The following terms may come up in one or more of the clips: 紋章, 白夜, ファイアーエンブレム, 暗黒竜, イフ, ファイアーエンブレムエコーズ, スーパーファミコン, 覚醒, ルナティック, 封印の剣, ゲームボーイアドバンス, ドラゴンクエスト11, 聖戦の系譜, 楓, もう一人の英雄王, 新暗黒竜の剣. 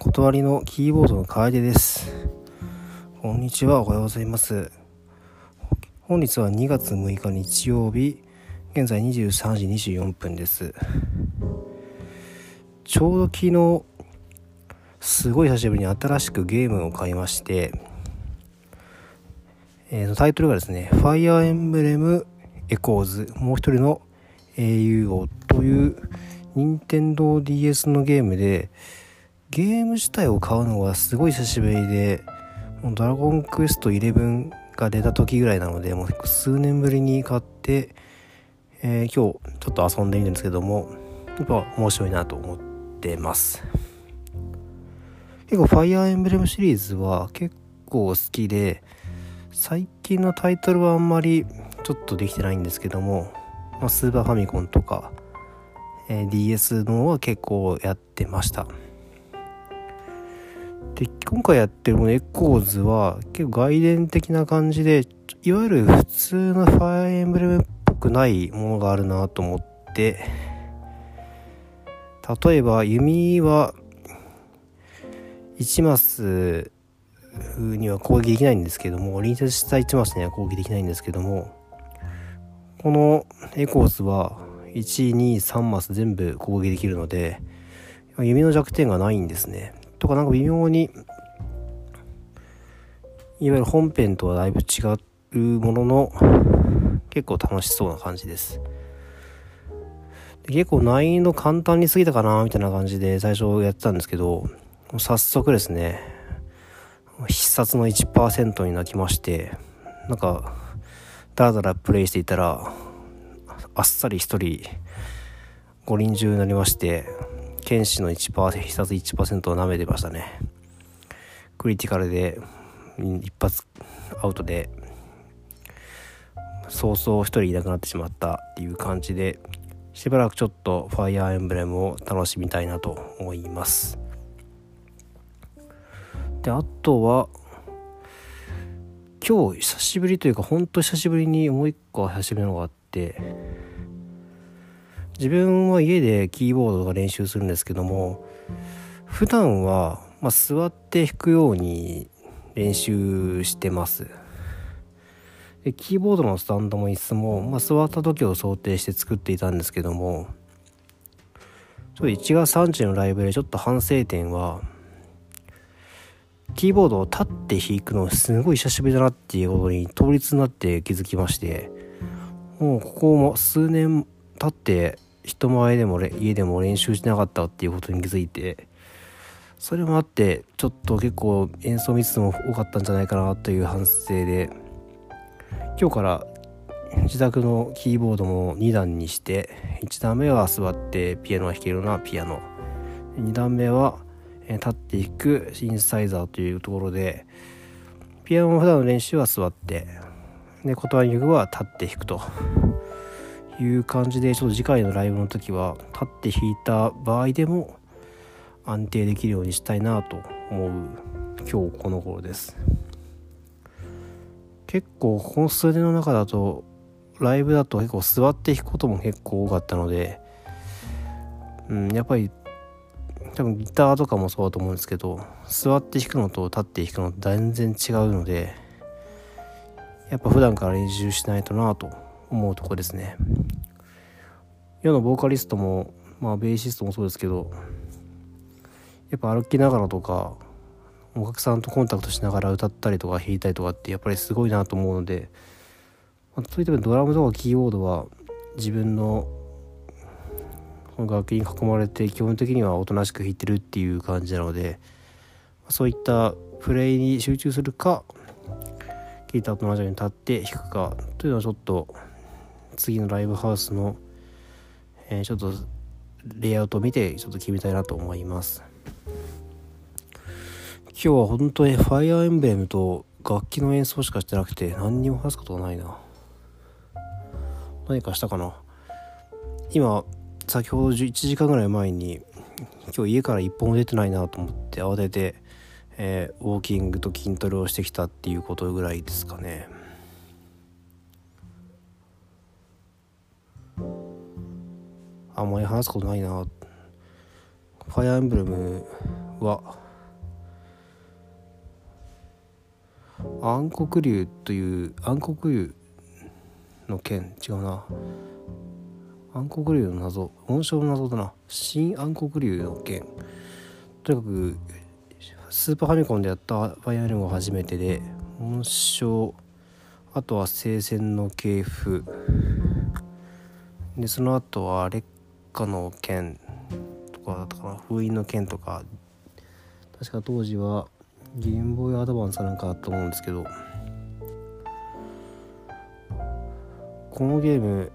断りのキーボードの楓です。こんにちは、おはようございます。本日は2月6日日曜日、現在23時24分です。ちょうど昨日すごい久しぶりに新しくゲームを買いまして、タイトルがですね、ファイアーエンブレムエコーズ、もう一人の英雄王という任天堂 DS のゲームで、ゲーム自体を買うのがすごい久しぶりで、ドラゴンクエスト11が出た時ぐらいなので、もう数年ぶりに買って、今日ちょっと遊んでみるんですけども、やっぱ面白いなと思ってます。結構ファイアーエンブレムシリーズは結構好きで、最近のタイトルはあんまりちょっとできてないんですけども、スーパーファミコンとか、DS のは結構やってました。で、今回やってるこのエコーズは結構外伝的な感じで、いわゆる普通のファイアーエンブレムっぽくないものがあるなと思って、例えば弓は1マスには攻撃できないんですけども、隣接した1マスには攻撃できないんですけども、このエコーズは1、2、3マス全部攻撃できるので、弓の弱点がないんですね。とか、なんか微妙にいわゆる本編とはだいぶ違うものの、結構楽しそうな感じです。で、結構難易度簡単に過ぎたかなみたいな感じで最初やってたんですけど、早速ですね、必殺の 1% に泣きまして、なんかだらだらプレイしていたら、あっさり一人五輪中になりまして、剣士の 1% 必殺 1% を舐めてましたね。クリティカルで一発アウトで、早々一人いなくなってしまったっていう感じで、しばらくちょっとファイアーエンブレムを楽しみたいなと思います。で、あとは今日久しぶりというか、ほんと久しぶりにもう一個久しぶりのがあって、自分は家でキーボードとか練習するんですけども、普段は座って弾くように練習してます。で、キーボードのスタンドも椅子も、座った時を想定して作っていたんですけども、ちょっと1月3日のライブでちょっと反省点は、キーボードを立って弾くのすごい久しぶりだなっていうことに倒立になって気づきまして、もうここも数年経って人前でも家でも練習しなかったっていうことに気づいて、それもあってちょっと結構演奏ミスも多かったんじゃないかなという反省で、今日から自宅のキーボードも2段にして、1段目は座ってピアノが弾けるようなピアノ、2段目は立っていくシンセサイザーというところで、ピアノの普段の練習は座って、で、断り曲は立って弾くという感じで、ちょっと次回のライブの時は立って弾いた場合でも安定できるようにしたいなと思う今日この頃です。結構この数年の中だと、ライブだと結構座って弾くことも結構多かったので、やっぱり多分ギターとかもそうだと思うんですけど、座って弾くのと立って弾くのと全然違うので、やっぱ普段から練習しないとなと思うとこですね。世のボーカリストも、ベーシストもそうですけど、やっぱ歩きながらとか、お客さんとコンタクトしながら歌ったりとか弾いたりとかってやっぱりすごいなと思うので、そういったドラムとかキーボードは自分の楽器に囲まれて基本的にはおとなしく弾いてるっていう感じなので、そういったプレイに集中するか、聴いた後の間に立って弾くかというのは、ちょっと次のライブハウスの、ちょっとレイアウトを見てちょっと決めたいなと思います。今日は本当にファイアーエンブレムと楽器の演奏しかしてなくて、何にも話すことがないな。何かしたかな。今先ほど1時間ぐらい前に、今日家から一歩も出てないなと思って慌てて、ウォーキングと筋トレをしてきたっていうことぐらいですかね。あんまり話すことないな。ファイアーエンブレムは暗黒竜という暗黒竜の剣違うな暗黒竜の謎紋章の謎だな新暗黒竜の剣とにかくスーパーファミコンでやったファイアーレムが初めてで紋章あとは聖戦の系譜でその後は劣化の剣とかだったかな封印の剣とか確か当時はゲームボーイアドバンスなんかだと思うんですけどこのゲーム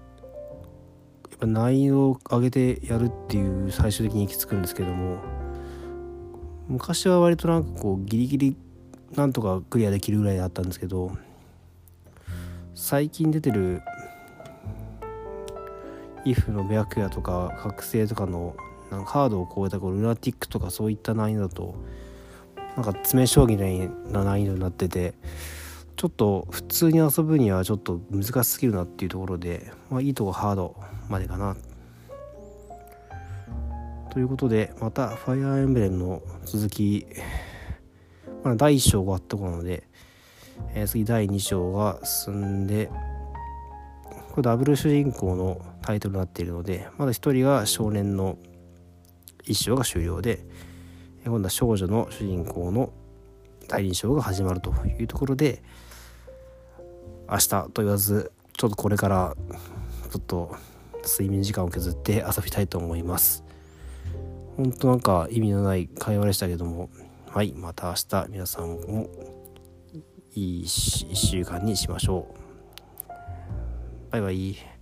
やっぱ難易度を上げてやるっていう最終的に行き着くんですけども昔は割となんかこうギリギリなんとかクリアできるぐらいだったんですけど最近出てるイフの白夜とか覚醒とかのなんかハードを超えたこうルナティックとかそういった難易度だとなんか詰将棋な難易度になっててちょっと普通に遊ぶにはちょっと難しすぎるなっていうところで、まあ、いいとこハードまでかなということでまたファイアーエンブレムの続き、まあ、第1章があったところなので、次第2章が進んでこれダブル主人公のタイトルになっているのでまだ1人が少年の1章が終了で今度は少女の主人公の第2章が始まるというところで明日と言わずちょっとこれからちょっと睡眠時間を削って遊びたいと思います。本当なんか意味のない会話でしたけどもはいまた明日皆さんもいい1週間にしましょう。バイバイ。